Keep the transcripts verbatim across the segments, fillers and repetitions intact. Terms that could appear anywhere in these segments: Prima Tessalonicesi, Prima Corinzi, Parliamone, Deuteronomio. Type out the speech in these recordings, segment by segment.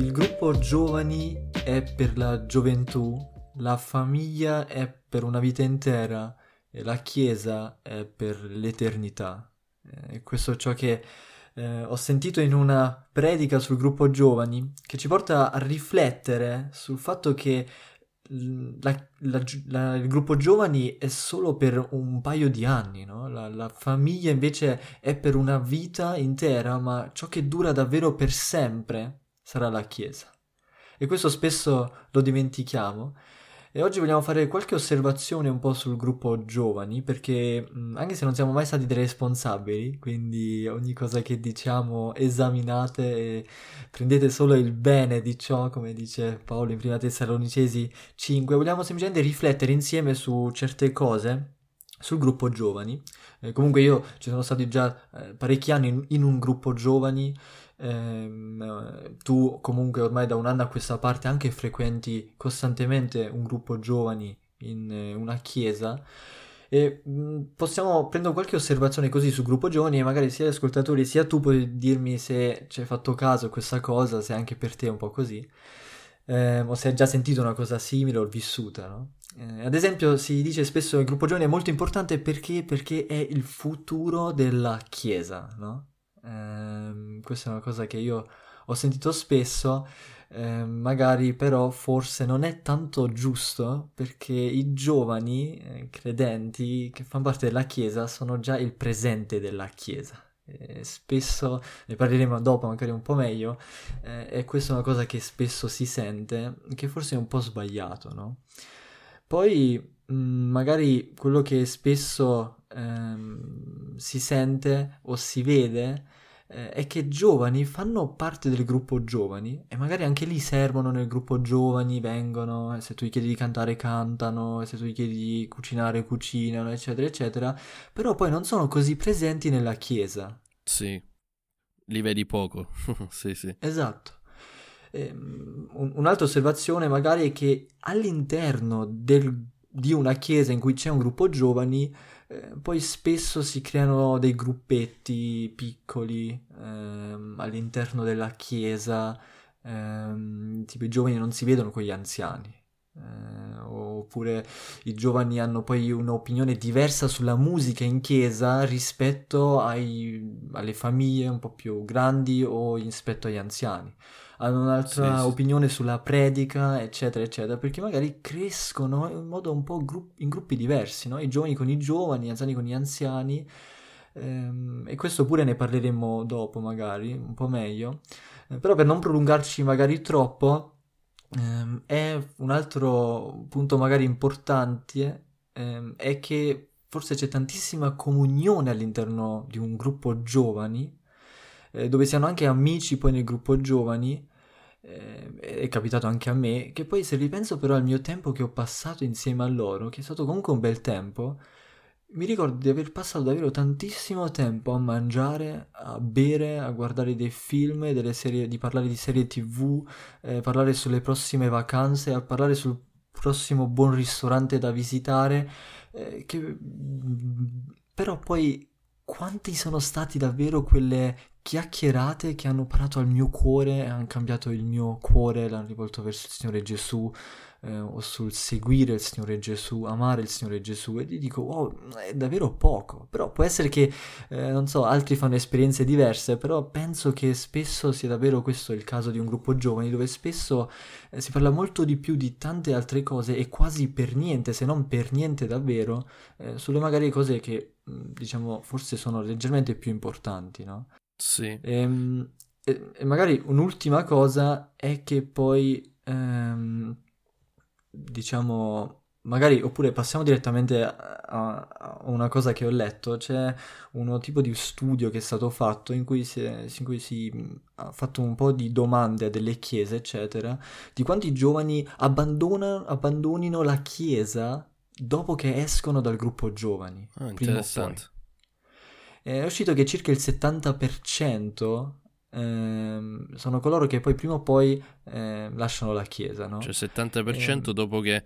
Il gruppo giovani è per la gioventù, la famiglia è per una vita intera e la chiesa è per l'eternità. E questo è ciò che eh, ho sentito in una predica sul gruppo giovani, che ci porta a riflettere sul fatto che La, la, la, il gruppo giovani è solo per un paio di anni, no? La, la famiglia invece è per una vita intera, ma ciò che dura davvero per sempre sarà la Chiesa. E questo spesso lo dimentichiamo. E oggi vogliamo fare qualche osservazione un po' sul gruppo giovani, perché anche se non siamo mai stati dei responsabili, quindi ogni cosa che diciamo esaminate e prendete solo il bene di ciò, come dice Paolo in Prima Tessalonicesi cinque, vogliamo semplicemente riflettere insieme su certe cose sul gruppo giovani. Eh, comunque io ci sono stati già eh, parecchi anni in, in un gruppo giovani. Eh, tu comunque ormai da un anno a questa parte anche frequenti costantemente un gruppo giovani in eh, una chiesa, e mh, possiamo prendere qualche osservazione così sul gruppo giovani, e magari sia gli ascoltatori sia tu puoi dirmi se ci hai fatto caso questa cosa, se anche per te è un po' così, eh, o se hai già sentito una cosa simile o vissuta, no? Eh, ad esempio si dice spesso che il gruppo giovani è molto importante perché, perché è il futuro della chiesa, no? Um, questa è una cosa che io ho sentito spesso, eh, magari però forse non è tanto giusto, perché i giovani eh, credenti che fanno parte della Chiesa sono già il presente della Chiesa. Eh, spesso, ne parleremo dopo magari un po' meglio, eh, e questa è una cosa che spesso si sente, che forse è un po' sbagliato, no? Poi mh, magari quello che spesso Ehm, si sente o si vede eh, è che giovani fanno parte del gruppo giovani e magari anche lì servono nel gruppo giovani, vengono, se tu gli chiedi di cantare cantano, se tu gli chiedi di cucinare cucinano, eccetera eccetera, però poi non sono così presenti nella chiesa. Sì, li vedi poco. Sì sì, esatto. ehm, un'altra osservazione magari è che all'interno del, di una chiesa in cui c'è un gruppo giovani poi spesso si creano dei gruppetti piccoli ehm, all'interno della chiesa, ehm, tipo i giovani non si vedono con gli anziani, eh, oppure i giovani hanno poi un'opinione diversa sulla musica in chiesa rispetto ai, alle famiglie un po' più grandi o rispetto agli anziani, hanno un'altra sì, sì. opinione sulla predica, eccetera, eccetera, perché magari crescono in modo un po' gru- in gruppi diversi, no? I giovani con i giovani, gli anziani con gli anziani, ehm, e questo pure ne parleremo dopo magari, un po' meglio, eh, però per non prolungarci magari troppo, ehm, è un altro punto magari importante, ehm, è che forse c'è tantissima comunione all'interno di un gruppo giovani, eh, dove siano anche amici poi nel gruppo giovani. Eh, è capitato anche a me, che poi se ripenso però al mio tempo che ho passato insieme a loro, che è stato comunque un bel tempo, mi ricordo di aver passato davvero tantissimo tempo a mangiare, a bere, a guardare dei film, delle serie, di parlare di serie tv, eh, parlare sulle prossime vacanze, a parlare sul prossimo buon ristorante da visitare, eh, che però poi quanti sono stati davvero quelle chiacchierate che hanno parlato al mio cuore, hanno cambiato il mio cuore, l'hanno rivolto verso il Signore Gesù, eh, o sul seguire il Signore Gesù, amare il Signore Gesù, e gli dico wow, è davvero poco. Però può essere che eh, non so, altri fanno esperienze diverse, però penso che spesso sia davvero questo il caso di un gruppo giovani, dove spesso eh, si parla molto di più di tante altre cose e quasi per niente, se non per niente davvero, eh, sulle magari cose che diciamo forse sono leggermente più importanti, no? Sì. E, e magari un'ultima cosa è che poi ehm, diciamo magari, oppure passiamo direttamente a, a una cosa che ho letto. C'è uno tipo di studio che è stato fatto in cui si, è, in cui si ha fatto un po' di domande a delle chiese eccetera, di quanti giovani abbandonano, abbandonino la chiesa dopo che escono dal gruppo giovani. Ah, interessante. È uscito che circa il settanta per cento ehm, sono coloro che poi prima o poi eh, lasciano la chiesa, no? Cioè settanta per cento eh, dopo che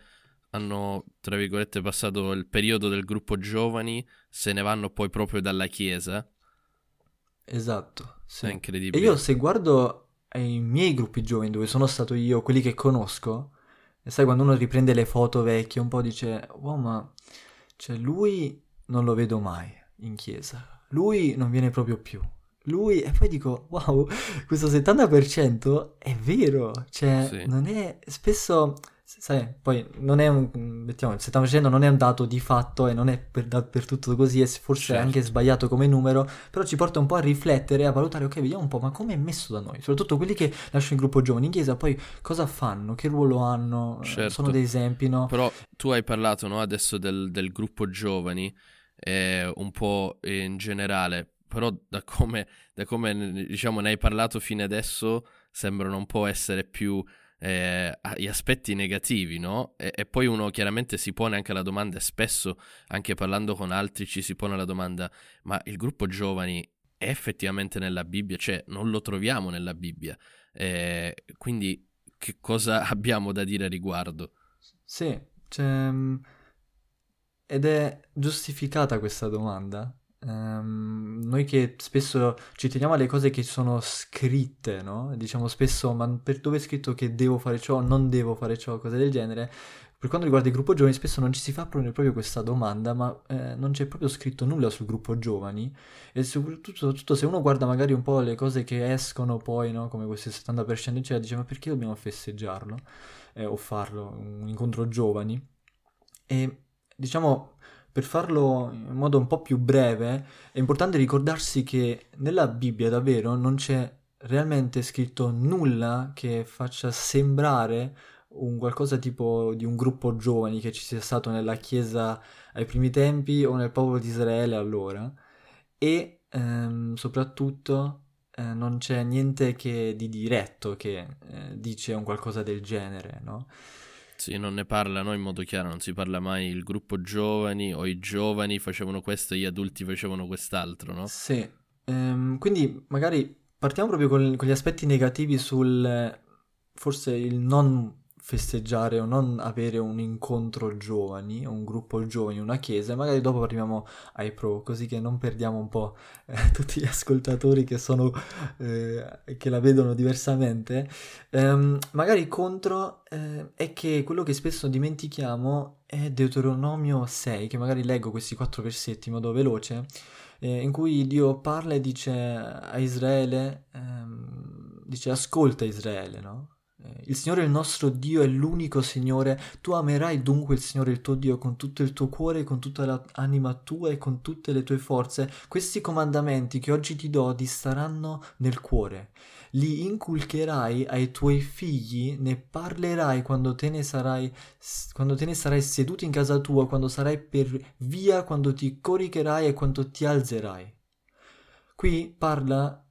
hanno, tra virgolette, passato il periodo del gruppo giovani, se ne vanno poi proprio dalla chiesa. Esatto, sì. È incredibile. E io se guardo ai miei gruppi giovani dove sono stato io, quelli che conosco, e sai quando uno riprende le foto vecchie un po' dice wow, ma cioè lui non lo vedo mai in chiesa, lui non viene proprio più, lui, e poi dico wow, questo settanta per cento è vero, cioè sì. Non è spesso, sai, poi non è un, mettiamo il settanta per cento non è un dato di fatto e non è per, per tutto così, è forse certo. Anche sbagliato come numero, però ci porta un po' a riflettere, a valutare, ok, vediamo un po' ma come è messo da noi, soprattutto quelli che lasciano il gruppo giovani in chiesa, poi cosa fanno, che ruolo hanno, certo. Sono dei esempi, no? Però tu hai parlato, no, adesso del, del gruppo giovani, eh, un po' in generale, però da come, da come diciamo ne hai parlato fino adesso sembrano un po' essere più Eh, gli aspetti negativi, no? E, e poi uno chiaramente si pone anche la domanda, e spesso anche parlando con altri ci si pone la domanda, ma il gruppo giovani è effettivamente nella Bibbia? Cioè non lo troviamo nella Bibbia, eh, quindi che cosa abbiamo da dire a riguardo? Sì, cioè, ed è giustificata questa domanda. Um, noi che spesso ci teniamo alle cose che sono scritte, no? Diciamo spesso, ma per dove è scritto che devo fare ciò, non devo fare ciò, cose del genere. Per quanto riguarda il gruppo giovani spesso non ci si fa proprio, proprio questa domanda, ma eh, non c'è proprio scritto nulla sul gruppo giovani, e soprattutto, soprattutto se uno guarda magari un po' le cose che escono poi, no? Come questo settanta per cento eccetera, dice ma perché dobbiamo festeggiarlo eh, o farlo, un incontro giovani? E diciamo, per farlo in modo un po' più breve, è importante ricordarsi che nella Bibbia davvero non c'è realmente scritto nulla che faccia sembrare un qualcosa tipo di un gruppo giovani che ci sia stato nella Chiesa ai primi tempi o nel popolo di Israele allora, e ehm, soprattutto eh, non c'è niente che di diretto che eh, dice un qualcosa del genere, no? Sì, non ne parlano in modo chiaro, non si parla mai il gruppo giovani o i giovani facevano questo e gli adulti facevano quest'altro, no? Sì, ehm, quindi magari partiamo proprio con, con gli aspetti negativi sul forse il non festeggiare o non avere un incontro giovani, un gruppo giovani, una chiesa, e magari dopo arriviamo ai pro, così che non perdiamo un po' eh, tutti gli ascoltatori che sono eh, che la vedono diversamente. Ehm, magari contro eh, è che quello che spesso dimentichiamo è Deuteronomio sei, che magari leggo questi quattro versetti in modo veloce, eh, in cui Dio parla e dice a Israele, ehm, dice ascolta Israele, no? Il Signore il nostro Dio è l'unico Signore, tu amerai dunque il Signore il tuo Dio con tutto il tuo cuore, con tutta l'anima tua e con tutte le tue forze. Questi comandamenti che oggi ti do ti staranno nel cuore, li inculcherai ai tuoi figli, ne parlerai quando te ne sarai, quando te ne sarai seduto in casa tua, quando sarai per via, quando ti coricherai e quando ti alzerai. Qui parla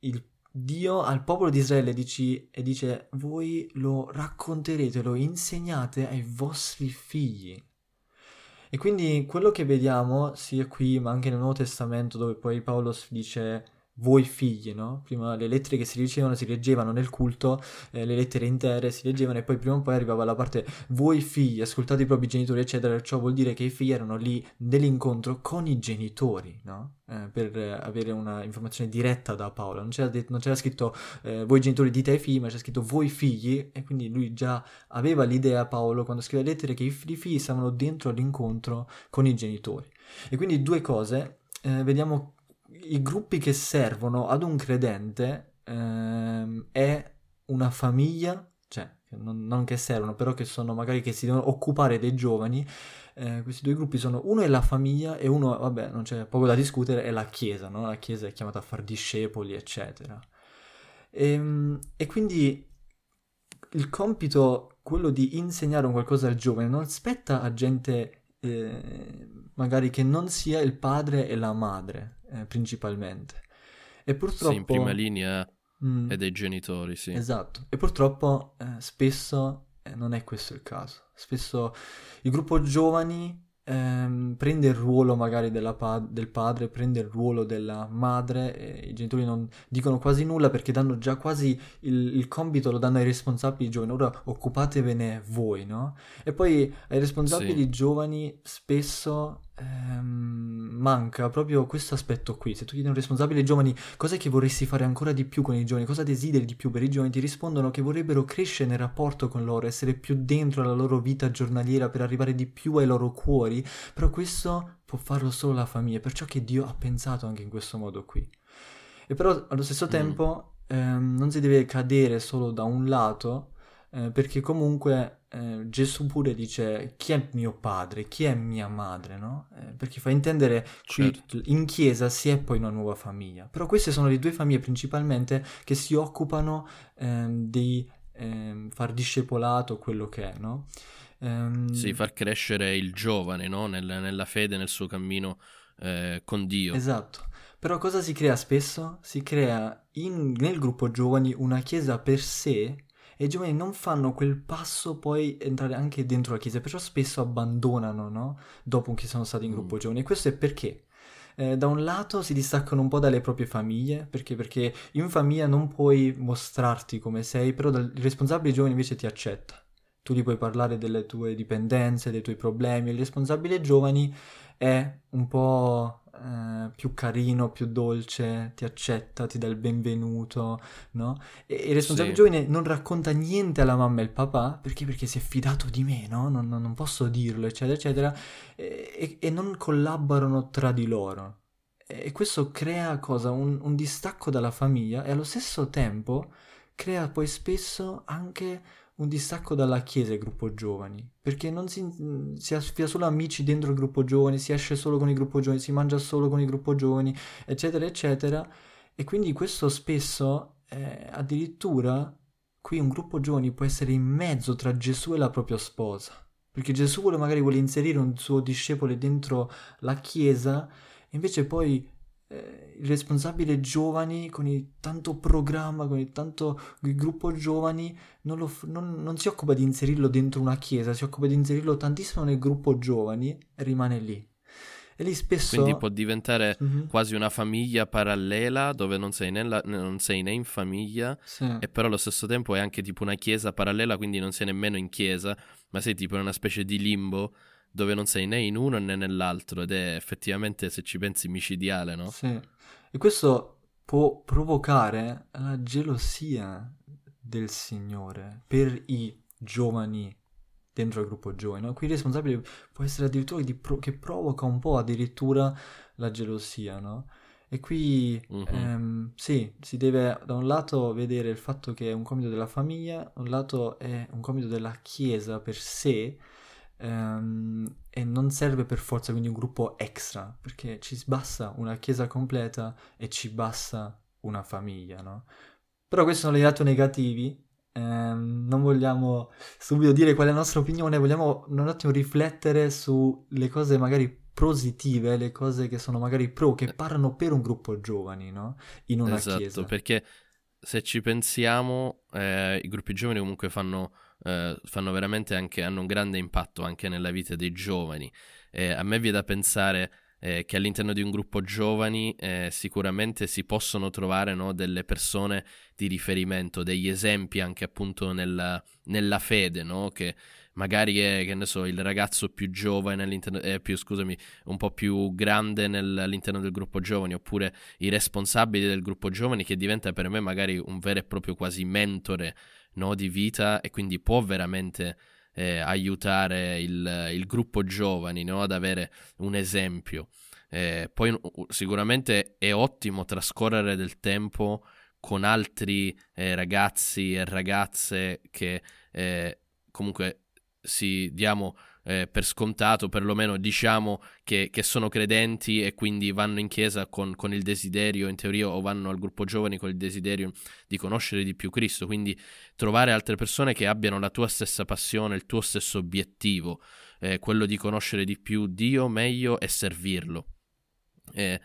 il Dio al popolo di Israele dici, e dice voi lo racconterete, lo insegnate ai vostri figli. E quindi quello che vediamo sia qui ma anche nel Nuovo Testamento, dove poi Paolo dice voi figli, no? Prima le lettere che si ricevano si leggevano nel culto, eh, le lettere intere si leggevano, e poi prima o poi arrivava la parte voi figli, ascoltate i propri genitori eccetera, ciò vuol dire che i figli erano lì nell'incontro con i genitori, no? Eh, per avere una informazione diretta da Paolo, non c'era, de- non c'era scritto eh, voi genitori dite ai figli, ma c'era scritto voi figli, e quindi lui già aveva l'idea, Paolo, quando scriveva le lettere, che i figli stavano dentro all'incontro con i genitori. E quindi due cose, eh, vediamo i gruppi che servono ad un credente, ehm, è una famiglia, cioè non, non che servono, però che sono magari che si devono occupare dei giovani, eh, questi due gruppi sono, uno è la famiglia e uno, vabbè, non c'è poco da discutere, è la chiesa, no? La chiesa è chiamata a far discepoli, eccetera. E, e quindi il compito, quello di insegnare un qualcosa al giovane, non spetta a gente eh, magari che non sia il padre e la madre, principalmente, e purtroppo sì, in prima linea mm, è dei genitori, sì, esatto, e purtroppo eh, spesso eh, non è questo il caso. Spesso il gruppo giovani ehm, prende il ruolo magari della pa- del padre, prende il ruolo della madre, e i genitori non dicono quasi nulla perché danno già quasi il, il compito, lo danno ai responsabili giovani, ora occupatevene voi, no? E poi ai responsabili sì. giovani spesso ehm, manca proprio questo aspetto qui. Se tu chiedi a un responsabile ai giovani cos'è che vorresti fare ancora di più con i giovani, cosa desideri di più per i giovani, ti rispondono che vorrebbero crescere nel rapporto con loro, essere più dentro alla loro vita giornaliera per arrivare di più ai loro cuori, però questo può farlo solo la famiglia, perciò che Dio ha pensato anche in questo modo qui. E però allo stesso tempo mm. ehm, non si deve cadere solo da un lato, eh, perché comunque eh, Gesù pure dice chi è mio padre, chi è mia madre, no? Eh, perché fa intendere certo. in chiesa si è poi una nuova famiglia. Però queste sono le due famiglie principalmente che si occupano ehm, di ehm, far discepolato quello che è, no? Ehm... Sì, far crescere il giovane, no? Nel, nella fede, nel suo cammino eh, con Dio. Esatto. Però cosa si crea spesso? Si crea in, nel gruppo giovani una chiesa per sé e i giovani non fanno quel passo poi entrare anche dentro la chiesa, perciò spesso abbandonano, no? Dopo che sono stati in gruppo mm. giovani. E questo è perché? Eh, da un lato si distaccano un po' dalle proprie famiglie, perché perché in famiglia non puoi mostrarti come sei, però dal, il responsabile giovane invece ti accetta. Tu gli puoi parlare delle tue dipendenze, dei tuoi problemi. Il responsabile giovani è un po' eh, più carino, più dolce, ti accetta, ti dà il benvenuto, no? E il responsabile sì. giovane non racconta niente alla mamma e al papà, perché perché si è fidato di me, no? Non, non posso dirlo, eccetera, eccetera, e, e non collaborano tra di loro. E questo crea cosa? Un, un distacco dalla famiglia e allo stesso tempo crea poi spesso anche un distacco dalla chiesa e gruppo giovani, perché non si, si ha solo amici dentro il gruppo giovani, si esce solo con il gruppo giovani, si mangia solo con il gruppo giovani, eccetera, eccetera. E quindi questo spesso, eh, addirittura, qui un gruppo giovani può essere in mezzo tra Gesù e la propria sposa, perché Gesù vuole, magari vuole inserire un suo discepolo dentro la chiesa, e invece poi il responsabile giovani con il tanto programma, con il tanto il gruppo giovani non, lo, non, non si occupa di inserirlo dentro una chiesa, si occupa di inserirlo tantissimo nel gruppo giovani e rimane lì. E lì spesso... Quindi può diventare mm-hmm. quasi una famiglia parallela dove non sei né, la, non sei né in famiglia sì. e però allo stesso tempo è anche tipo una chiesa parallela, quindi non sei nemmeno in chiesa, ma sei tipo in una specie di limbo dove non sei né in uno né nell'altro, ed è effettivamente, se ci pensi, micidiale, no? Sì, e questo può provocare la gelosia del Signore per i giovani dentro il gruppo giovani, no? Qui il responsabile può essere addirittura di pro- che provoca un po' addirittura la gelosia, no? E qui uh-huh. ehm, sì, si deve da un lato vedere il fatto che è un compito della famiglia, da un lato è un compito della Chiesa per sé, e non serve per forza quindi un gruppo extra, perché ci basta una chiesa completa e ci basta una famiglia, no? Però questi sono i lati negativi, ehm, non vogliamo subito dire qual è la nostra opinione, vogliamo un attimo riflettere sulle cose magari positive, le cose che sono magari pro, che parlano per un gruppo giovani, no? In una esatto, chiesa. Esatto, perché se ci pensiamo eh, i gruppi giovani comunque fanno Uh, fanno veramente anche, hanno un grande impatto anche nella vita dei giovani. Eh, a me viene da pensare eh, che all'interno di un gruppo giovani eh, sicuramente si possono trovare, no, delle persone di riferimento, degli esempi anche appunto nella, nella fede, no? Che magari è, che ne so, il ragazzo più giovane all'interno, eh, più scusami, un po' più grande nel, all'interno del gruppo giovani, oppure i responsabili del gruppo giovani, che diventa per me magari un vero e proprio quasi mentore, no, di vita, e quindi può veramente eh, aiutare il, il gruppo giovani, no, ad avere un esempio. Eh, poi sicuramente è ottimo trascorrere del tempo con altri eh, ragazzi e ragazze che eh, comunque si diamo eh, per scontato, perlomeno diciamo che, che sono credenti e quindi vanno in chiesa con, con il desiderio, in teoria, o vanno al gruppo giovani con il desiderio di conoscere di più Cristo. Quindi trovare altre persone che abbiano la tua stessa passione, il tuo stesso obiettivo, eh, quello di conoscere di più Dio meglio e servirlo. Eh,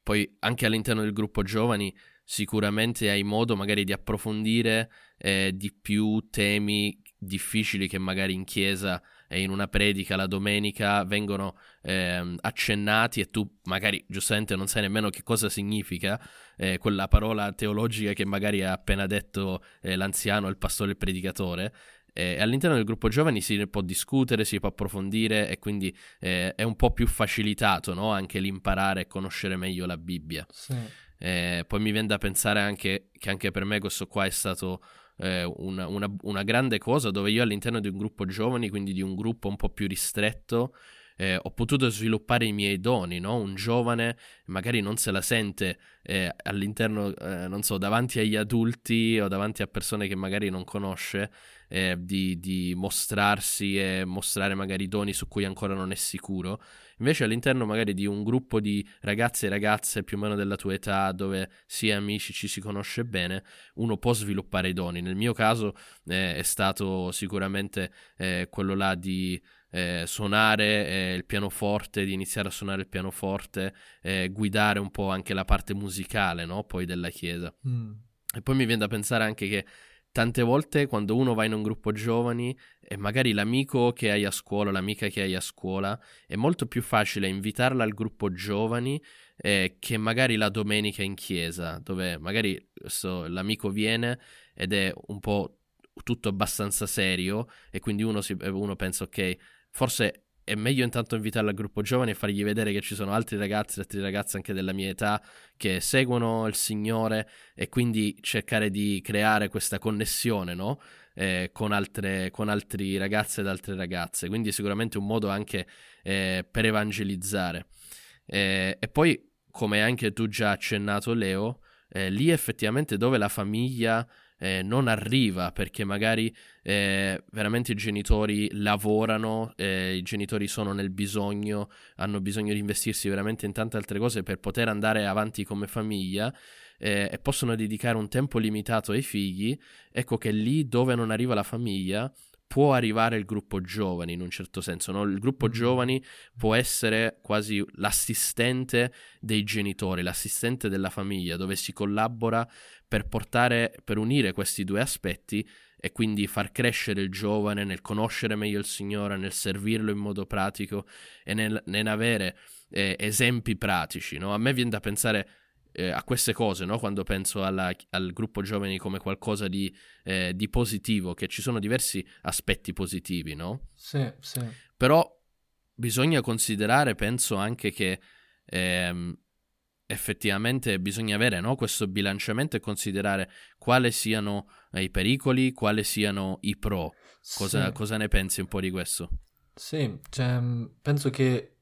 poi anche all'interno del gruppo giovani sicuramente hai modo magari di approfondire eh, di più temi difficili che magari in chiesa e in una predica la domenica vengono eh, accennati, e tu magari giustamente non sai nemmeno che cosa significa eh, quella parola teologica che magari ha appena detto eh, l'anziano, il pastore, il predicatore, Eh, all'interno del gruppo giovani si può discutere, si può approfondire e quindi eh, è un po' più facilitato, no? Anche l'imparare e conoscere meglio la Bibbia. Sì. Eh, poi mi viene da pensare anche che anche per me questo qua è stato eh, una, una, una grande cosa, dove io all'interno di un gruppo giovani, quindi di un gruppo un po' più ristretto, Eh, ho potuto sviluppare i miei doni, no? Un giovane magari non se la sente eh, all'interno, eh, non so, davanti agli adulti o davanti a persone che magari non conosce, eh, di, di mostrarsi e mostrare magari doni su cui ancora non è sicuro. Invece all'interno magari di un gruppo di ragazzi e ragazze più o meno della tua età, dove si è amici, ci si conosce bene, uno può sviluppare i doni. Nel mio caso eh, è stato sicuramente eh, quello là di... Eh, suonare eh, il pianoforte, di iniziare a suonare il pianoforte, eh, guidare un po' anche la parte musicale, no? Poi della chiesa. Mm. E poi mi viene da pensare anche che tante volte quando uno va in un gruppo giovani e magari l'amico che hai a scuola, l'amica che hai a scuola, è molto più facile invitarla al gruppo giovani eh, che magari la domenica in chiesa, dove magari so, l'amico viene ed è un po' tutto abbastanza serio e quindi uno, si, uno pensa ok, forse è meglio intanto invitarlo al gruppo giovane e fargli vedere che ci sono altri ragazzi e altre ragazze anche della mia età che seguono il Signore, e quindi cercare di creare questa connessione, no? Eh, con, altre, con altri ragazzi ed altre ragazze, quindi è sicuramente un modo anche eh, per evangelizzare. Eh, e poi, come anche tu già accennato Leo, eh, lì effettivamente dove la famiglia Eh, non arriva, perché magari eh, veramente i genitori lavorano, eh, i genitori sono nel bisogno, hanno bisogno di investirsi veramente in tante altre cose per poter andare avanti come famiglia, eh, e possono dedicare un tempo limitato ai figli. Ecco che lì dove non arriva la famiglia può arrivare il gruppo giovani, in un certo senso, no? Il gruppo giovani può essere quasi l'assistente dei genitori, l'assistente della famiglia, dove si collabora per portare, per unire questi due aspetti e quindi far crescere il giovane nel conoscere meglio il Signore, nel servirlo in modo pratico e nel, nel avere eh, esempi pratici, no? A me viene da pensare Eh, a queste cose, no? Quando penso alla, al gruppo giovani come qualcosa di, eh, di positivo, che ci sono diversi aspetti positivi, no? Sì, sì. Però bisogna considerare, penso anche che ehm, effettivamente bisogna avere, no? Questo bilanciamento e considerare quali siano i pericoli, quali siano i pro. Cosa, sì. cosa ne pensi un po' di questo? Sì, cioè, penso che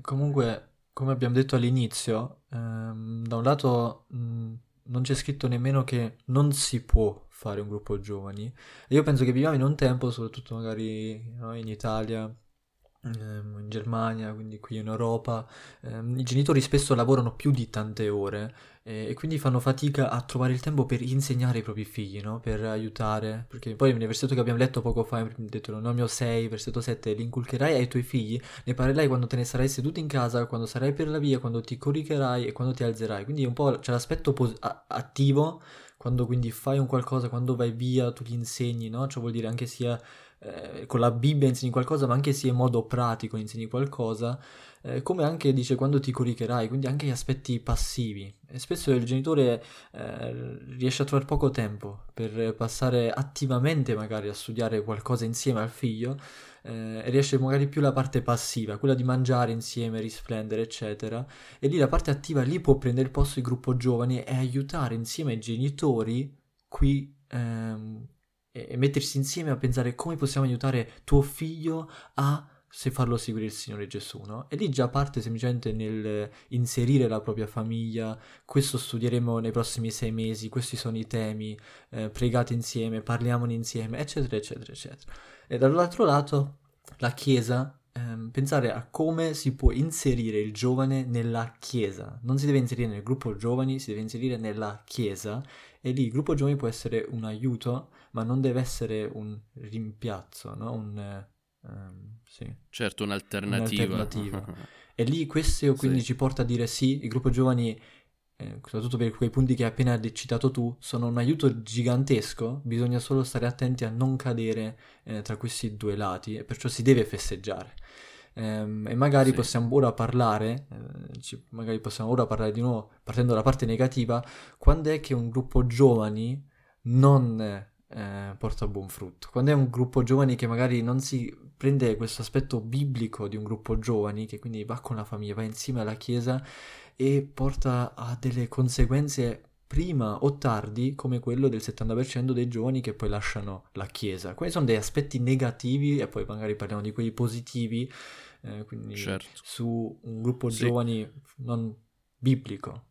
comunque, come abbiamo detto all'inizio, ehm, da un lato mh, non c'è scritto nemmeno che non si può fare un gruppo giovani. E io penso che viviamo in un tempo, soprattutto magari no, in Italia, ehm, in Germania, quindi qui in Europa, ehm, i genitori spesso lavorano più di tante ore eh, e quindi fanno fatica a trovare il tempo per insegnare ai propri figli, no? Per aiutare. Perché poi nel versetto che abbiamo letto poco fa, in Deuteronomio sei, versetto sette, li inculcherai ai tuoi figli, ne parlerai quando te ne sarai seduto in casa, quando sarai per la via, quando ti coricherai e quando ti alzerai. Quindi un po' c'è l'aspetto pos- a- attivo, quando quindi fai un qualcosa, quando vai via tu gli insegni, no? Cioè vuol dire anche sia eh, con la Bibbia insegni qualcosa, ma anche sia in modo pratico insegni qualcosa, eh, come anche dice quando ti coricherai, quindi anche gli aspetti passivi. E spesso il genitore eh, riesce a trovare poco tempo per passare attivamente magari a studiare qualcosa insieme al figlio, eh, e riesce magari più la parte passiva, quella di mangiare insieme, risplendere eccetera, e lì la parte attiva lì può prendere il posto il gruppo giovani e aiutare insieme ai genitori qui ehm, e, e mettersi insieme a pensare come possiamo aiutare tuo figlio a se farlo seguire il Signore Gesù, no? E lì già parte semplicemente nel inserire la propria famiglia. Questo studieremo nei prossimi sei mesi, questi sono i temi, eh, pregate insieme, parliamone insieme, eccetera, eccetera, eccetera. E dall'altro lato, la Chiesa, ehm, pensare a come si può inserire il giovane nella Chiesa. Non si deve inserire nel gruppo giovani, si deve inserire nella Chiesa, e lì il gruppo giovani può essere un aiuto, ma non deve essere un rimpiazzo, no? Un... Eh, Um, sì. Certo, un'alternativa, un'alternativa. E lì questo quindi sì. Ci porta a dire sì, il gruppo giovani, eh, soprattutto per quei punti che hai appena citato tu, sono un aiuto gigantesco, bisogna solo stare attenti a non cadere eh, tra questi due lati, e perciò si deve festeggiare. E magari sì. possiamo ora parlare eh, ci, magari possiamo ora parlare di nuovo partendo dalla parte negativa, quando è che un gruppo giovani non eh, porta a buon frutto. Quando è un gruppo giovani che magari non si prende questo aspetto biblico di un gruppo giovani, che quindi va con la famiglia, va insieme alla chiesa e porta a delle conseguenze prima o tardi, come quello del settanta per cento dei giovani che poi lasciano la chiesa. Quelli sono dei aspetti negativi e poi magari parliamo di quelli positivi, eh, quindi certo. Su un gruppo sì. giovani non biblico.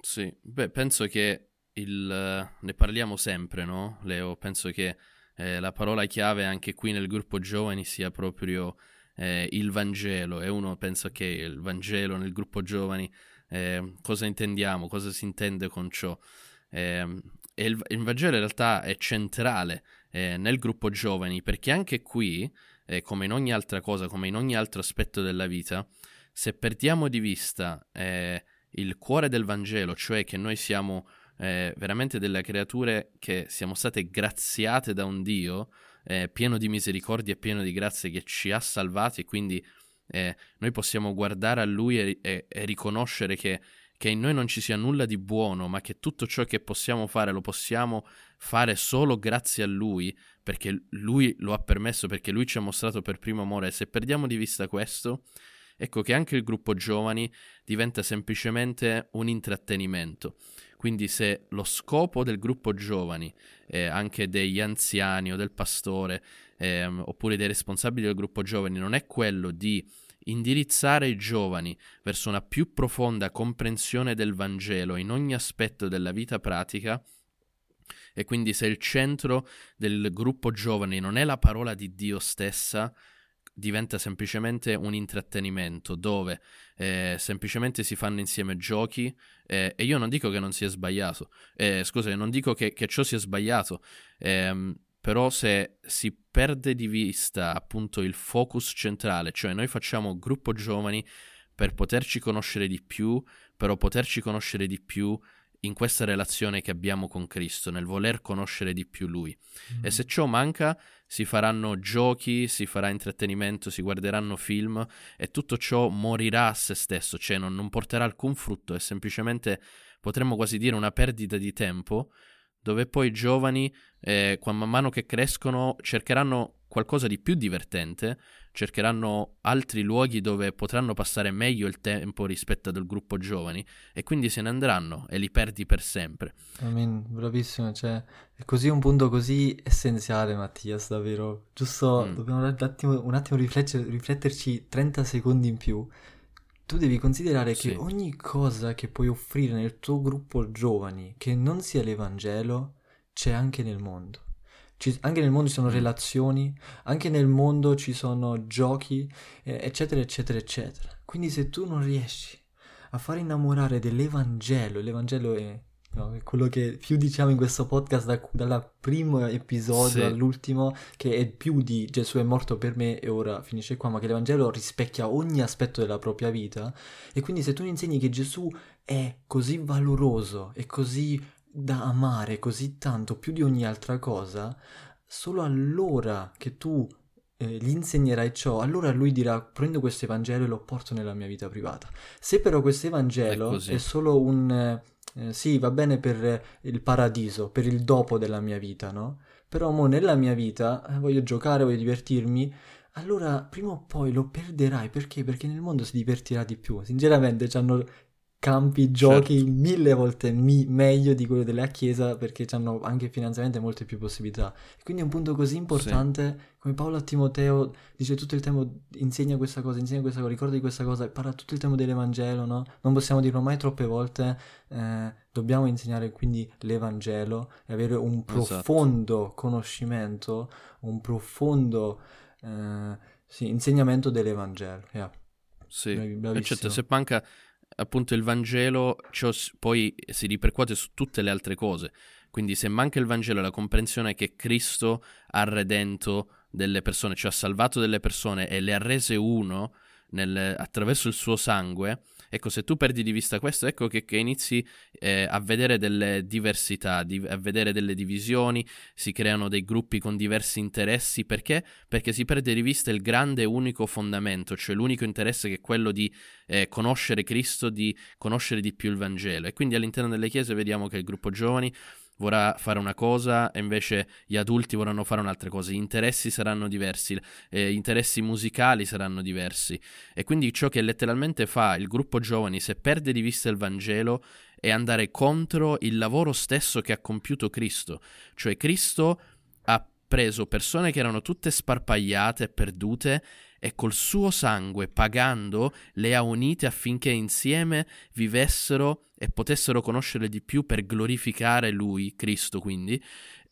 Sì, beh, penso che il ne parliamo sempre, no, Leo? Penso che eh, la parola chiave anche qui nel gruppo giovani sia proprio eh, il Vangelo, e uno pensa che il Vangelo nel gruppo giovani Eh, cosa intendiamo, cosa si intende con ciò, eh, e il, il Vangelo in realtà è centrale eh, nel gruppo giovani, perché anche qui, eh, come in ogni altra cosa, come in ogni altro aspetto della vita, se perdiamo di vista eh, il cuore del Vangelo, cioè che noi siamo eh, veramente delle creature che siamo state graziate da un Dio eh, pieno di misericordia e pieno di grazie, che ci ha salvati, e quindi Eh, noi possiamo guardare a Lui e, e, e riconoscere che, che in noi non ci sia nulla di buono, ma che tutto ciò che possiamo fare lo possiamo fare solo grazie a Lui, perché Lui lo ha permesso, perché Lui ci ha mostrato per primo amore. E se perdiamo di vista questo, ecco che anche il gruppo giovani diventa semplicemente un intrattenimento. Quindi se lo scopo del gruppo giovani, eh, anche degli anziani o del pastore, eh, oppure dei responsabili del gruppo giovani, non è quello di indirizzare i giovani verso una più profonda comprensione del Vangelo in ogni aspetto della vita pratica, e quindi se il centro del gruppo giovani non è la parola di Dio stessa, diventa semplicemente un intrattenimento dove eh, semplicemente si fanno insieme giochi, eh, e io non dico che non sia sbagliato, eh, scusa, non dico che, che ciò sia sbagliato, ehm, però se si perde di vista appunto il focus centrale, cioè noi facciamo gruppo giovani per poterci conoscere di più, però poterci conoscere di più in questa relazione che abbiamo con Cristo, nel voler conoscere di più Lui. Mm. E se ciò manca, si faranno giochi, si farà intrattenimento, si guarderanno film, e tutto ciò morirà a se stesso, cioè non, non porterà alcun frutto, è semplicemente, potremmo quasi dire, una perdita di tempo, dove poi i giovani, eh, man mano che crescono, cercheranno qualcosa di più divertente, cercheranno altri luoghi dove potranno passare meglio il tempo rispetto al gruppo giovani, e quindi se ne andranno e li perdi per sempre. Amen, bravissimo, cioè è così un punto così essenziale, Mattias, davvero, giusto, mm. dobbiamo un attimo, un attimo riflettere, rifletterci trenta secondi in più. Tu devi considerare sì. che ogni cosa che puoi offrire nel tuo gruppo giovani che non sia l'Evangelo c'è anche nel mondo. Ci, anche nel mondo ci sono relazioni, anche nel mondo ci sono giochi, eh, eccetera, eccetera, eccetera. Quindi se tu non riesci a far innamorare dell'Evangelo, l'Evangelo è, no, è quello che più diciamo in questo podcast, da, dal primo episodio sì. all'ultimo, che è più di Gesù è morto per me e ora finisce qua, ma che l'Evangelo rispecchia ogni aspetto della propria vita. E quindi se tu insegni che Gesù è così valoroso, è così da amare così tanto più di ogni altra cosa, solo allora che tu eh, gli insegnerai ciò, allora lui dirà: prendo questo Evangelo e lo porto nella mia vita privata. Se però questo Evangelo è, è solo un eh, sì, va bene per il paradiso, per il dopo della mia vita, no? Però mo nella mia vita eh, voglio giocare, voglio divertirmi, allora prima o poi lo perderai. Perché? Perché nel mondo si divertirà di più. Sinceramente ci hanno campi, giochi certo. mille volte mi- meglio di quello della chiesa, perché hanno anche finanziariamente molte più possibilità. E quindi è un punto così importante, sì. come Paolo a Timoteo dice tutto il tempo: insegna questa cosa, insegna questa cosa, ricorda di questa cosa, e parla tutto il tempo dell'Evangelo, no? Non possiamo dirlo mai troppe volte, eh, dobbiamo insegnare quindi l'Evangelo e avere un profondo esatto. conoscimento, un profondo eh, sì, insegnamento dell'Evangelo. Yeah. Sì, bravissimo. Certo, se manca appunto il Vangelo, ciò poi si ripercuote su tutte le altre cose. Quindi se manca il Vangelo, la comprensione che Cristo ha redento delle persone, cioè ha salvato delle persone e le ha rese uno nel, attraverso il suo sangue, ecco, se tu perdi di vista questo, ecco che, che inizi eh, a vedere delle diversità, di, a vedere delle divisioni, si creano dei gruppi con diversi interessi. Perché? Perché si perde di vista il grande unico fondamento, cioè l'unico interesse che è quello di eh, conoscere Cristo, di conoscere di più il Vangelo. E quindi all'interno delle chiese vediamo che il gruppo giovani vorrà fare una cosa e invece gli adulti vorranno fare un'altra cosa, gli interessi saranno diversi, eh, gli interessi musicali saranno diversi, e quindi ciò che letteralmente fa il gruppo giovani, se perde di vista il Vangelo, è andare contro il lavoro stesso che ha compiuto Cristo. Cioè Cristo ha preso persone che erano tutte sparpagliate e perdute e col suo sangue, pagando, le ha unite affinché insieme vivessero e potessero conoscere di più per glorificare Lui, Cristo quindi.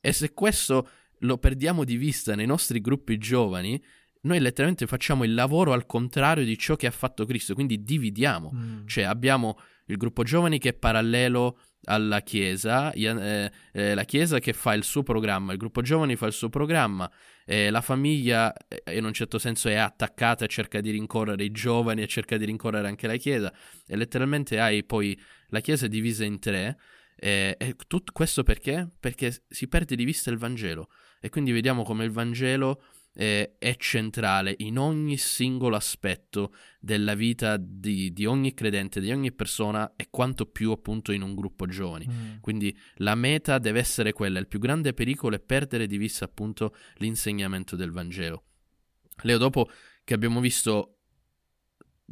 E se questo lo perdiamo di vista nei nostri gruppi giovani, noi letteralmente facciamo il lavoro al contrario di ciò che ha fatto Cristo, quindi dividiamo. Mm. Cioè abbiamo il gruppo giovani che è parallelo alla Chiesa, eh, eh, la Chiesa che fa il suo programma, il gruppo giovani fa il suo programma, eh, la famiglia eh, in un certo senso è attaccata e cerca di rincorrere i giovani e cerca di rincorrere anche la Chiesa, e letteralmente hai poi la Chiesa divisa in tre, eh, e tutto questo perché? Perché si perde di vista il Vangelo, e quindi vediamo come il Vangelo eh, è centrale in ogni singolo aspetto della vita di, di ogni credente, di ogni persona, e quanto più appunto in un gruppo giovani. Mm. Quindi la meta deve essere quella, il più grande pericolo è perdere di vista appunto l'insegnamento del Vangelo. Leo, dopo che abbiamo visto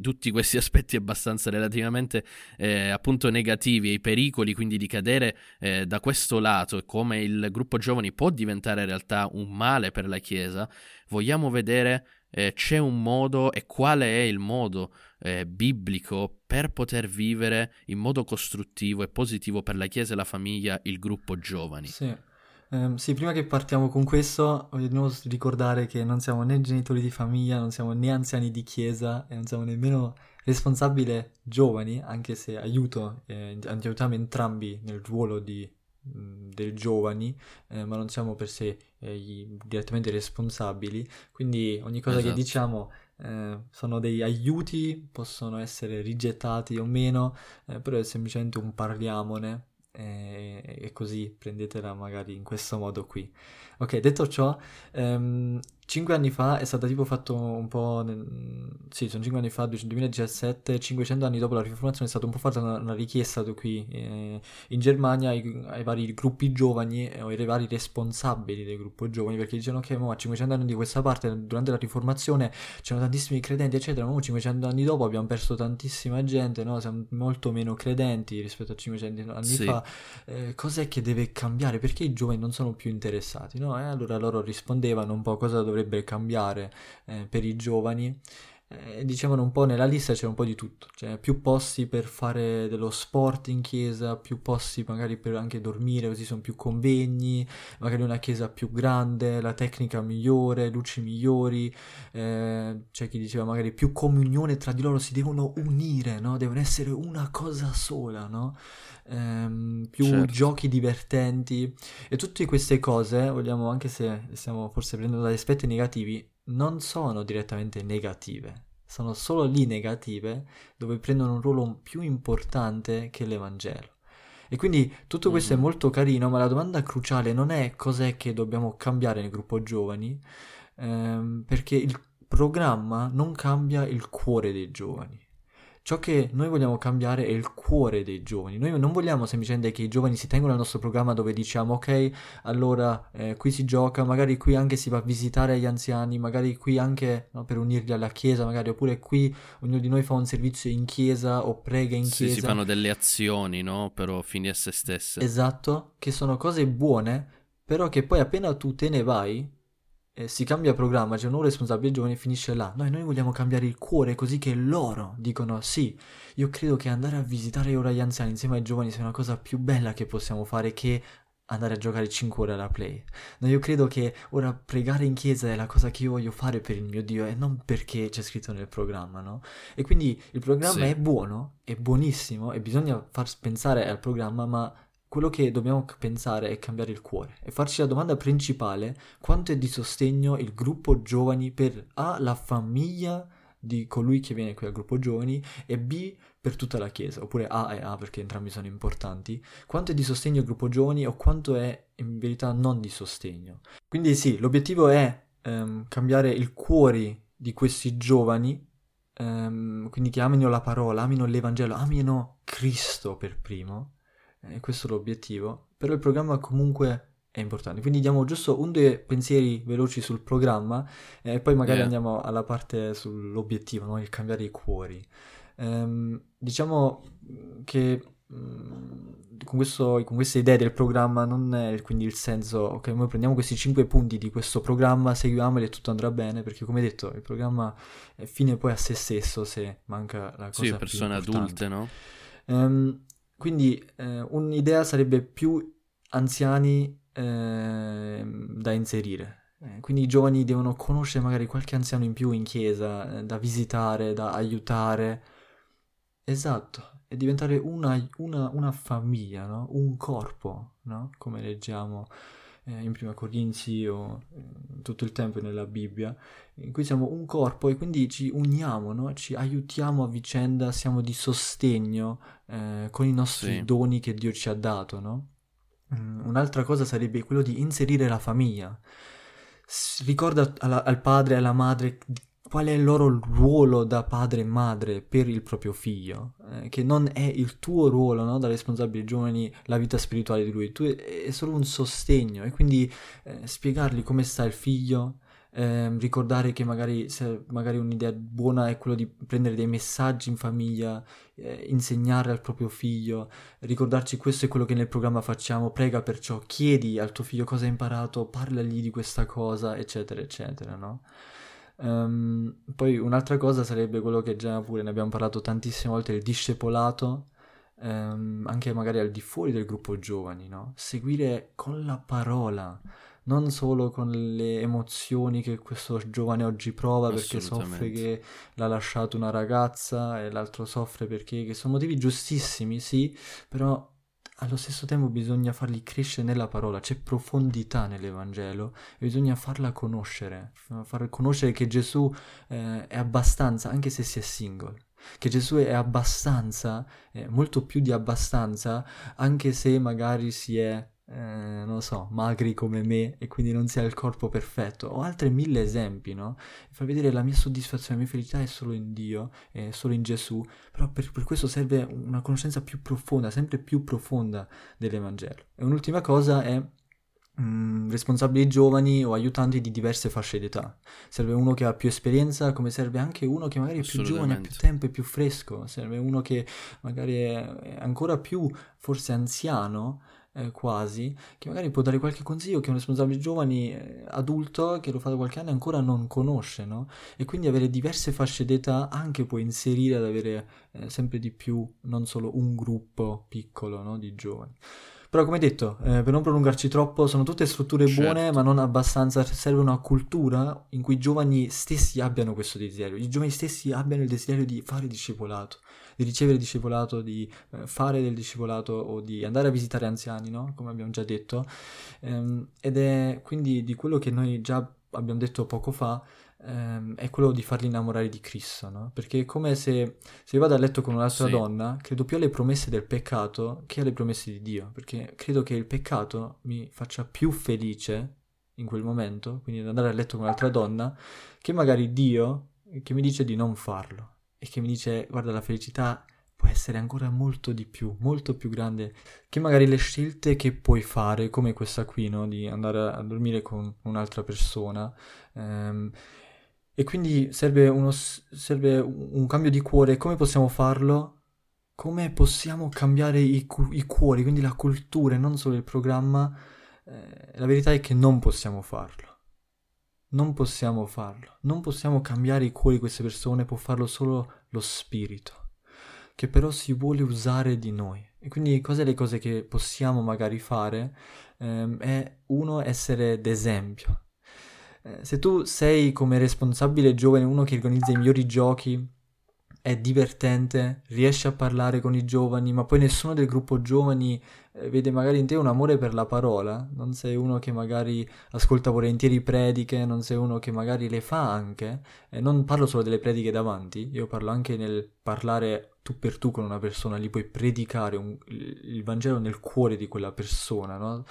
tutti questi aspetti abbastanza relativamente eh, appunto negativi e i pericoli quindi di cadere eh, da questo lato e come il gruppo giovani può diventare in realtà un male per la Chiesa, vogliamo vedere eh, c'è un modo e qual è il modo eh, biblico per poter vivere in modo costruttivo e positivo per la Chiesa e la famiglia il gruppo giovani. Sì. Um, sì, prima che partiamo con questo, voglio di nuovo ricordare che non siamo né genitori di famiglia, non siamo né anziani di chiesa e non siamo nemmeno responsabili giovani, anche se aiuto, eh, aiutiamo entrambi nel ruolo di, mh, dei giovani, eh, ma non siamo per sé eh, gli, direttamente responsabili, quindi ogni cosa esatto. che diciamo eh, sono dei aiuti, possono essere rigettati o meno, eh, però è semplicemente un parliamone. E così prendetela magari in questo modo qui. Ok, detto ciò, ehm, cinque anni fa è stato tipo fatto un po'... Nel... Sì, sono cinque anni fa, duemiladiciassette, cinquecento anni dopo la riformazione è stata un po' fatta una, una richiesta qui eh, in Germania ai, ai vari gruppi giovani eh, o ai vari responsabili del gruppo giovani, perché dicevano che mo, a cinquecento anni di questa parte, durante la riformazione, c'erano tantissimi credenti eccetera, ma mo, cinquecento anni dopo abbiamo perso tantissima gente, no? Siamo molto meno credenti rispetto a cinquecento anni sì. fa. Eh, cos'è che deve cambiare? Perché i giovani non sono più interessati, no? E eh, allora loro rispondevano un po' cosa dovrebbe cambiare eh, per i giovani, eh, dicevano un po', nella lista c'era un po' di tutto, cioè più posti per fare dello sport in chiesa, più posti magari per anche dormire, così sono più convegni, magari una chiesa più grande, la tecnica migliore, luci migliori, eh, c'è chi diceva magari più comunione tra di loro, si devono unire, no? Devono essere una cosa sola, no? Ehm, più certo. giochi divertenti, e tutte queste cose vogliamo, anche se stiamo forse prendendo dagli aspetti negativi, non sono direttamente negative, sono solo lì negative dove prendono un ruolo più importante che l'Evangelo. E quindi tutto questo mm-hmm. è molto carino, ma la domanda cruciale non è cos'è che dobbiamo cambiare nel gruppo giovani, ehm, perché il programma non cambia il cuore dei giovani. Ciò che noi vogliamo cambiare è il cuore dei giovani. Noi non vogliamo semplicemente che i giovani si tengano al nostro programma dove diciamo ok, allora eh, qui si gioca, magari qui anche si va a visitare gli anziani, magari qui anche no, per unirli alla chiesa, magari, oppure qui ognuno di noi fa un servizio in chiesa o prega in sì, chiesa. Sì, si fanno delle azioni, no? Però fini a se stesse. Esatto, che sono cose buone, però che poi appena tu te ne vai... si cambia programma, c'è un nuovo responsabile giovane e finisce là. Noi, noi vogliamo cambiare il cuore così che loro dicono sì, io credo che andare a visitare ora gli anziani insieme ai giovani sia una cosa più bella che possiamo fare che andare a giocare cinque ore alla play. No, io credo che ora pregare in chiesa è la cosa che io voglio fare per il mio Dio e non perché c'è scritto nel programma, no? E quindi il programma sì. è buono, è buonissimo e bisogna far pensare al programma, ma... quello che dobbiamo pensare è cambiare il cuore e farci la domanda principale: quanto è di sostegno il gruppo giovani per A, la famiglia di colui che viene qui al gruppo giovani, e B, per tutta la chiesa, oppure A e A perché entrambi sono importanti. Quanto è di sostegno il gruppo giovani o quanto è in verità non di sostegno? Quindi sì, l'obiettivo è ehm, cambiare il cuore di questi giovani, ehm, quindi che amino la parola, amino l'Evangelo, amino Cristo per primo, eh, questo è l'obiettivo, però il programma comunque è importante, quindi diamo giusto un due pensieri veloci sul programma e eh, poi magari yeah. andiamo alla parte sull'obiettivo, no? Il cambiare i cuori. Ehm, diciamo che Con, questo, con queste idee del programma non è quindi il senso ok, noi prendiamo questi cinque punti di questo programma, seguiamoli e tutto andrà bene, perché come detto il programma è fine poi a se stesso se manca la cosa sì, persone adulte, no? Um, quindi eh, un'idea sarebbe più anziani eh, da inserire, eh, quindi i giovani devono conoscere magari qualche anziano in più in chiesa eh, da visitare, da aiutare, esatto, e diventare una, una, una famiglia, no? Un corpo, no? Come leggiamo eh, in Prima Corinzi o eh, tutto il tempo nella Bibbia, in cui siamo un corpo e quindi ci uniamo, no? Ci aiutiamo a vicenda, siamo di sostegno eh, con i nostri sì. doni che Dio ci ha dato, no? Mm, un'altra cosa sarebbe quello di inserire la famiglia. Si ricorda alla, al padre e alla madre qual è il loro ruolo da padre e madre per il proprio figlio, eh, che non è il tuo ruolo, no? Da responsabili giovani, la vita spirituale di lui, tu è, è solo un sostegno, e quindi eh, spiegargli come sta il figlio, eh, ricordare che magari, se, magari un'idea buona è quello di prendere dei messaggi in famiglia, eh, insegnare al proprio figlio, ricordarci questo è quello che nel programma facciamo, prega per ciò, chiedi al tuo figlio cosa hai imparato, parlagli di questa cosa, eccetera, eccetera, no? Um, poi un'altra cosa sarebbe quello che già pure ne abbiamo parlato tantissime volte, il discepolato, um, anche magari al di fuori del gruppo giovani, no? Seguire con la parola, non solo con le emozioni che questo giovane oggi prova perché soffre che l'ha lasciato una ragazza e l'altro soffre perché, che sono motivi giustissimi, sì, però allo stesso tempo bisogna farli crescere nella parola, c'è profondità nell'Evangelo e bisogna farla conoscere, far conoscere che Gesù eh, è abbastanza, anche se si è single, che Gesù è abbastanza, eh, molto più di abbastanza, anche se magari si è, eh, non lo so, magri come me e quindi non si ha il corpo perfetto, o altri mille esempi, no? Far vedere la mia soddisfazione, la mia felicità è solo in Dio, è solo in Gesù, però per, per questo serve una conoscenza più profonda, sempre più profonda dell'Evangelo. E un'ultima cosa è mh, responsabili giovani o aiutanti di diverse fasce d'età, serve uno che ha più esperienza, come serve anche uno che magari è più giovane, ha più tempo, è più fresco, serve uno che magari è ancora più forse anziano, Eh, quasi, che magari può dare qualche consiglio che un responsabile giovani eh, adulto che lo fa da qualche anno ancora non conosce, no? E quindi avere diverse fasce d'età anche può inserire ad avere eh, sempre di più non solo un gruppo piccolo, no? Di giovani. Però come detto, eh, per non prolungarci troppo, sono tutte strutture certo. buone ma non abbastanza, serve una cultura in cui i giovani stessi abbiano questo desiderio, i giovani stessi abbiano il desiderio di fare discepolato, di ricevere discepolato, di fare del discepolato o di andare a visitare anziani, no? Come abbiamo già detto, ehm, ed è quindi di quello che noi già abbiamo detto poco fa, ehm, è quello di farli innamorare di Cristo, no? Perché è come se, se io vado a letto con un'altra sì. donna, credo più alle promesse del peccato che alle promesse di Dio, perché credo che il peccato mi faccia più felice in quel momento, quindi andare a letto con un'altra donna, che magari Dio che mi dice di non farlo. E che mi dice, guarda, la felicità può essere ancora molto di più, molto più grande, che magari le scelte che puoi fare, come questa qui, no? Di andare a dormire con un'altra persona, ehm, e quindi serve, uno, serve un cambio di cuore. Come possiamo farlo? Come possiamo cambiare i, cu- i cuori, quindi la cultura, non solo il programma? Eh, la verità è che non possiamo farlo. Non possiamo farlo, non possiamo cambiare i cuori di queste persone, può farlo solo lo Spirito, che però si vuole usare di noi. E quindi cose, le cose che possiamo magari fare ehm, è uno, essere d'esempio. Eh, se tu sei come responsabile giovane uno che organizza i migliori giochi, è divertente, riesci a parlare con i giovani, ma poi nessuno del gruppo giovani eh, vede magari in te un amore per la parola, non sei uno che magari ascolta volentieri prediche, non sei uno che magari le fa anche, eh, non parlo solo delle prediche davanti, io parlo anche nel parlare tu per tu con una persona, lì puoi predicare un, il Vangelo nel cuore di quella persona, no?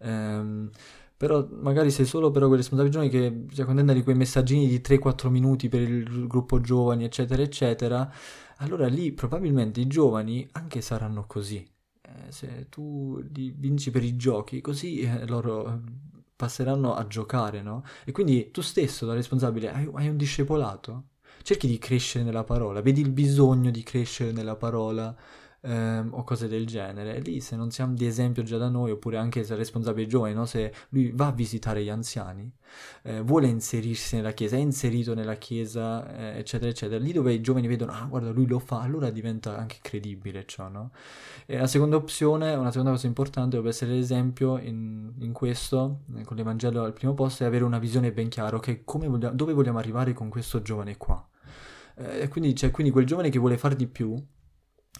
Ehm... Però magari sei solo però quel responsabile giovani che si accontenta di quei messaggini di tre quattro minuti per il gruppo giovani, eccetera, eccetera, allora lì probabilmente i giovani anche saranno così. se tu li vinci per i giochi, così eh, loro passeranno a giocare, no? E quindi tu stesso, da responsabile, hai, hai un discepolato. Cerchi di crescere nella parola, vedi il bisogno di crescere nella parola ehm, o cose del genere. E lì, se non siamo di esempio già da noi, oppure anche se responsabile giovane, no? Se lui va a visitare gli anziani, eh, vuole inserirsi nella chiesa, è inserito nella chiesa, eh, eccetera, eccetera. Lì dove i giovani vedono, ah, guarda, lui lo fa, allora diventa anche credibile ciò, no? E la seconda opzione, una seconda cosa importante, dovrebbe essere l'esempio in, in questo, con l'Evangelo al primo posto, è avere una visione ben chiara, che come vogliamo, dove vogliamo arrivare con questo giovane qua. Eh, quindi c'è cioè, quindi quel giovane che vuole far di più,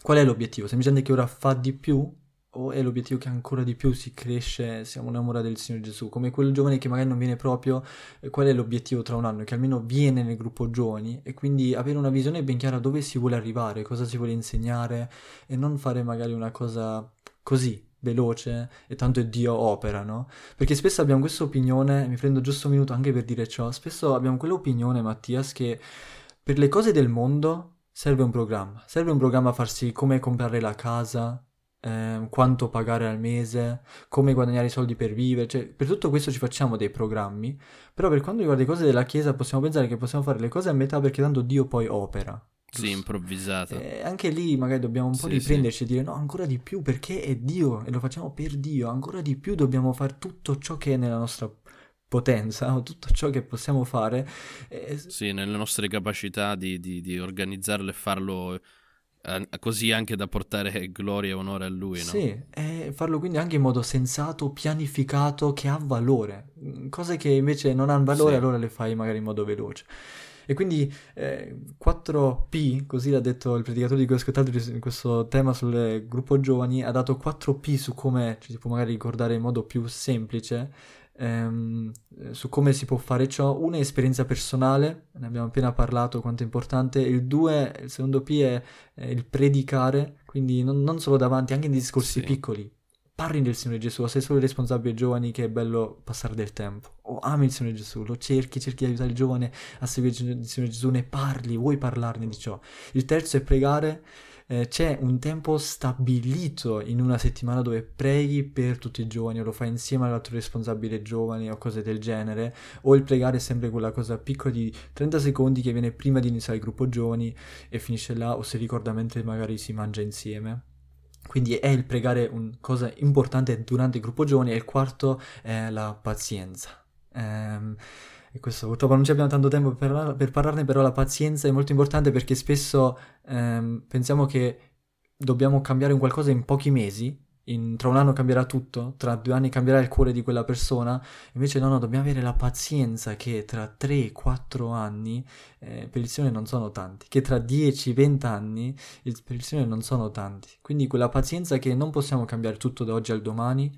qual è l'obiettivo? Semplicemente che ora fa di più, o è l'obiettivo che ancora di più si cresce, siamo innamorati del Signore Gesù? Come quel giovane che magari non viene proprio, eh, qual è l'obiettivo tra un anno? Che almeno viene nel gruppo giovani, e quindi avere una visione ben chiara dove si vuole arrivare, cosa si vuole insegnare, e non fare magari una cosa così veloce e tanto è Dio opera, no? Perché spesso abbiamo questa opinione, mi prendo giusto un minuto anche per dire ciò, spesso abbiamo quell'opinione, Mattias, che per le cose del mondo serve un programma, serve un programma a farsi come comprare la casa, eh, quanto pagare al mese, come guadagnare i soldi per vivere, cioè per tutto questo ci facciamo dei programmi, però per quanto riguarda le cose della Chiesa possiamo pensare che possiamo fare le cose a metà perché tanto Dio poi opera. Sì, improvvisata. Eh, anche lì magari dobbiamo un po' sì, riprenderci sì. E dire no, ancora di più perché è Dio e lo facciamo per Dio, ancora di più dobbiamo fare tutto ciò che è nella nostra potenza, o tutto ciò che possiamo fare. Eh, sì, nelle nostre capacità di, di, di organizzarlo e farlo eh, così anche da portare gloria e onore a Lui, no? Sì, e farlo quindi anche in modo sensato, pianificato, che ha valore. Cose che invece non hanno valore, sì. Allora le fai magari in modo veloce. E quindi eh, quattro P, così l'ha detto il predicatore di cui ho ascoltato in questo tema sul gruppo giovani, ha dato quattro P su come ci si può magari ricordare in modo più semplice, ehm, su come si può fare ciò. Una è esperienza personale, ne abbiamo appena parlato quanto è importante. Il due, il secondo P è, è il predicare, quindi non, non solo davanti, anche in discorsi sì. piccoli. Parli del Signore Gesù, sei solo il responsabile giovani che è bello passare del tempo, o ami il Signore Gesù, lo cerchi, cerchi di aiutare il giovane a seguire il Signore Gesù, ne parli, vuoi parlarne di ciò. Il terzo è pregare, eh, c'è un tempo stabilito in una settimana dove preghi per tutti i giovani, o lo fai insieme all'altro responsabile giovane o cose del genere, o il pregare è sempre quella cosa piccola di trenta secondi che viene prima di iniziare il gruppo giovani e finisce là, o se ricorda mentre magari si mangia insieme. Quindi è il pregare una cosa importante durante il gruppo giovani. E il quarto è la pazienza. Ehm, e questo purtroppo non ci abbiamo tanto tempo per, per parlarne, però la pazienza è molto importante perché spesso ehm, pensiamo che dobbiamo cambiare un qualcosa in pochi mesi. In, tra un anno cambierà tutto, tra due anni cambierà il cuore di quella persona, invece no, no, dobbiamo avere la pazienza che tra tre quattro anni eh, per il Signore non sono tanti, che tra dieci venti anni il, per il Signore non sono tanti, quindi quella pazienza che non possiamo cambiare tutto da oggi al domani,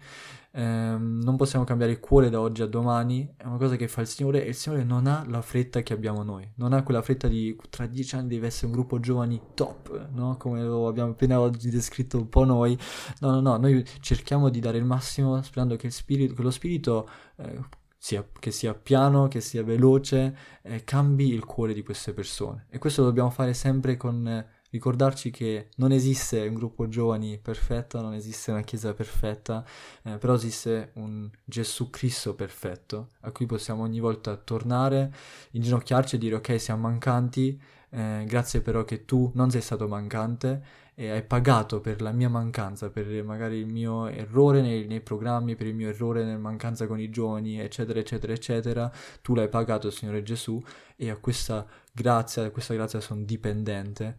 ehm, non possiamo cambiare il cuore da oggi a domani, è una cosa che fa il Signore e il Signore non ha la fretta che abbiamo noi, non ha quella fretta di tra dieci anni deve essere un gruppo giovani top, no? Come lo abbiamo appena oggi descritto un po' noi, no no no, noi cerchiamo di dare il massimo sperando che, il spirito, che lo spirito eh, sia, che sia piano, che sia veloce, eh, cambi il cuore di queste persone. E questo lo dobbiamo fare sempre con eh, ricordarci che non esiste un gruppo giovani perfetto, non esiste una chiesa perfetta, eh, però esiste un Gesù Cristo perfetto a cui possiamo ogni volta tornare, inginocchiarci e dire ok siamo mancanti, eh, grazie però che tu non sei stato mancante e hai pagato per la mia mancanza, per magari il mio errore nei, nei programmi, per il mio errore nella mancanza con i giovani, eccetera, eccetera, eccetera. Tu l'hai pagato, Signore Gesù, e a questa grazia, a questa grazia sono dipendente,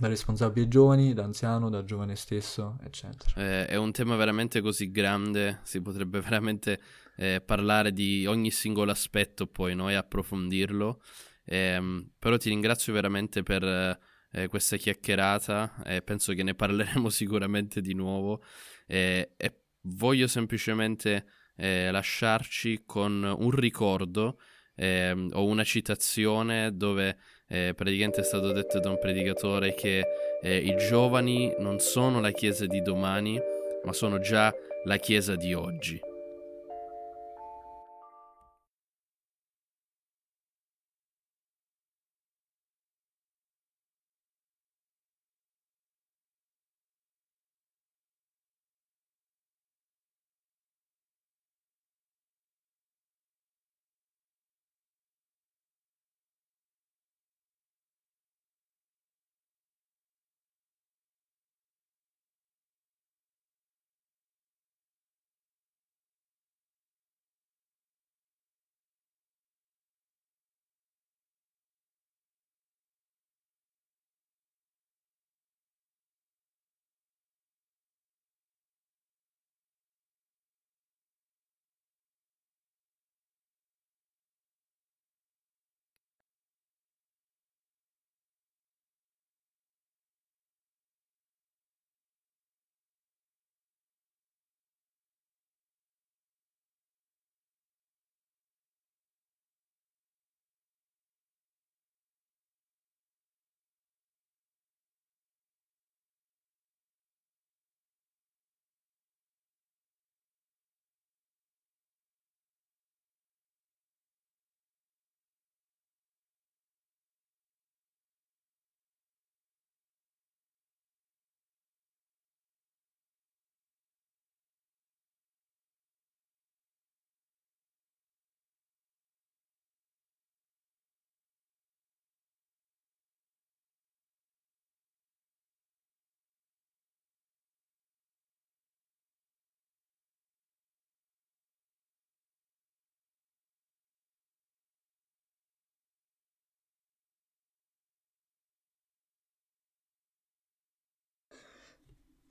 da responsabile giovani, da anziano, da giovane stesso, eccetera. Eh, è un tema veramente così grande, si potrebbe veramente eh, parlare di ogni singolo aspetto poi, no? E approfondirlo, eh, però ti ringrazio veramente per... Eh, questa chiacchierata, eh, penso che ne parleremo sicuramente di nuovo eh, e voglio semplicemente eh, lasciarci con un ricordo eh, o una citazione dove eh, praticamente è stato detto da un predicatore che eh, i giovani non sono la chiesa di domani, ma sono già la chiesa di oggi.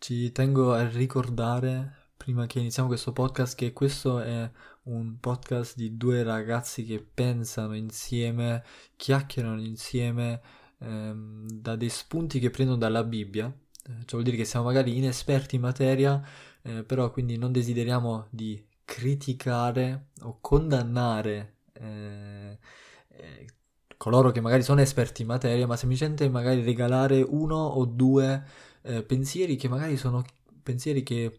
Ci tengo a ricordare, prima che iniziamo questo podcast, che questo è un podcast di due ragazzi che pensano insieme, chiacchierano insieme, ehm, da dei spunti che prendono dalla Bibbia. Eh, cioè vuol dire che siamo magari inesperti in materia, eh, però quindi non desideriamo di criticare o condannare eh, eh, coloro che magari sono esperti in materia, ma semplicemente magari regalare uno o due Eh, pensieri che magari sono pensieri che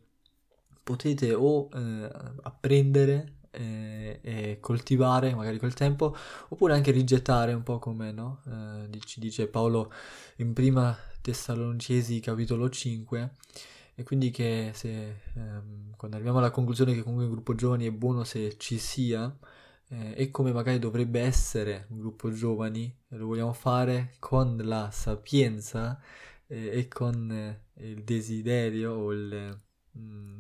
potete o eh, apprendere eh, e coltivare magari col tempo, oppure anche rigettare un po' come, no? Eh, ci dice Paolo in Prima Tessalonicesi capitolo cinque, e quindi che se ehm, quando arriviamo alla conclusione che comunque un gruppo giovani è buono se ci sia, eh, e come magari dovrebbe essere un gruppo giovani, lo vogliamo fare con la sapienza e con il desiderio o il, mh,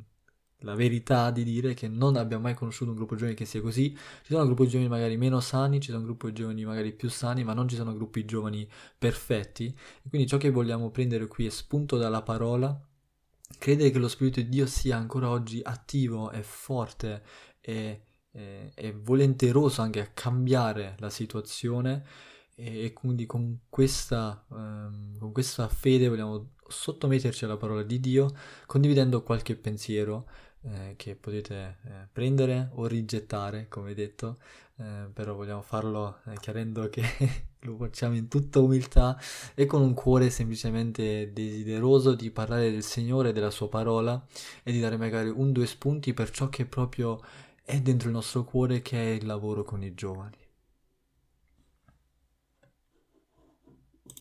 la verità di dire che non abbiamo mai conosciuto un gruppo giovani che sia così. Ci sono gruppi giovani magari meno sani, ci sono gruppi giovani magari più sani, ma non ci sono gruppi giovani perfetti. E quindi ciò che vogliamo prendere qui è spunto dalla parola, credere che lo Spirito di Dio sia ancora oggi attivo e forte e, e, e volenteroso anche a cambiare la situazione. E quindi con questa, um, con questa fede vogliamo sottometterci alla parola di Dio, condividendo qualche pensiero eh, che potete eh, prendere o rigettare, come detto, eh, però vogliamo farlo eh, chiarendo che lo facciamo in tutta umiltà e con un cuore semplicemente desideroso di parlare del Signore, della sua parola, e di dare magari un due spunti per ciò che proprio è dentro il nostro cuore, che è il lavoro con i giovani.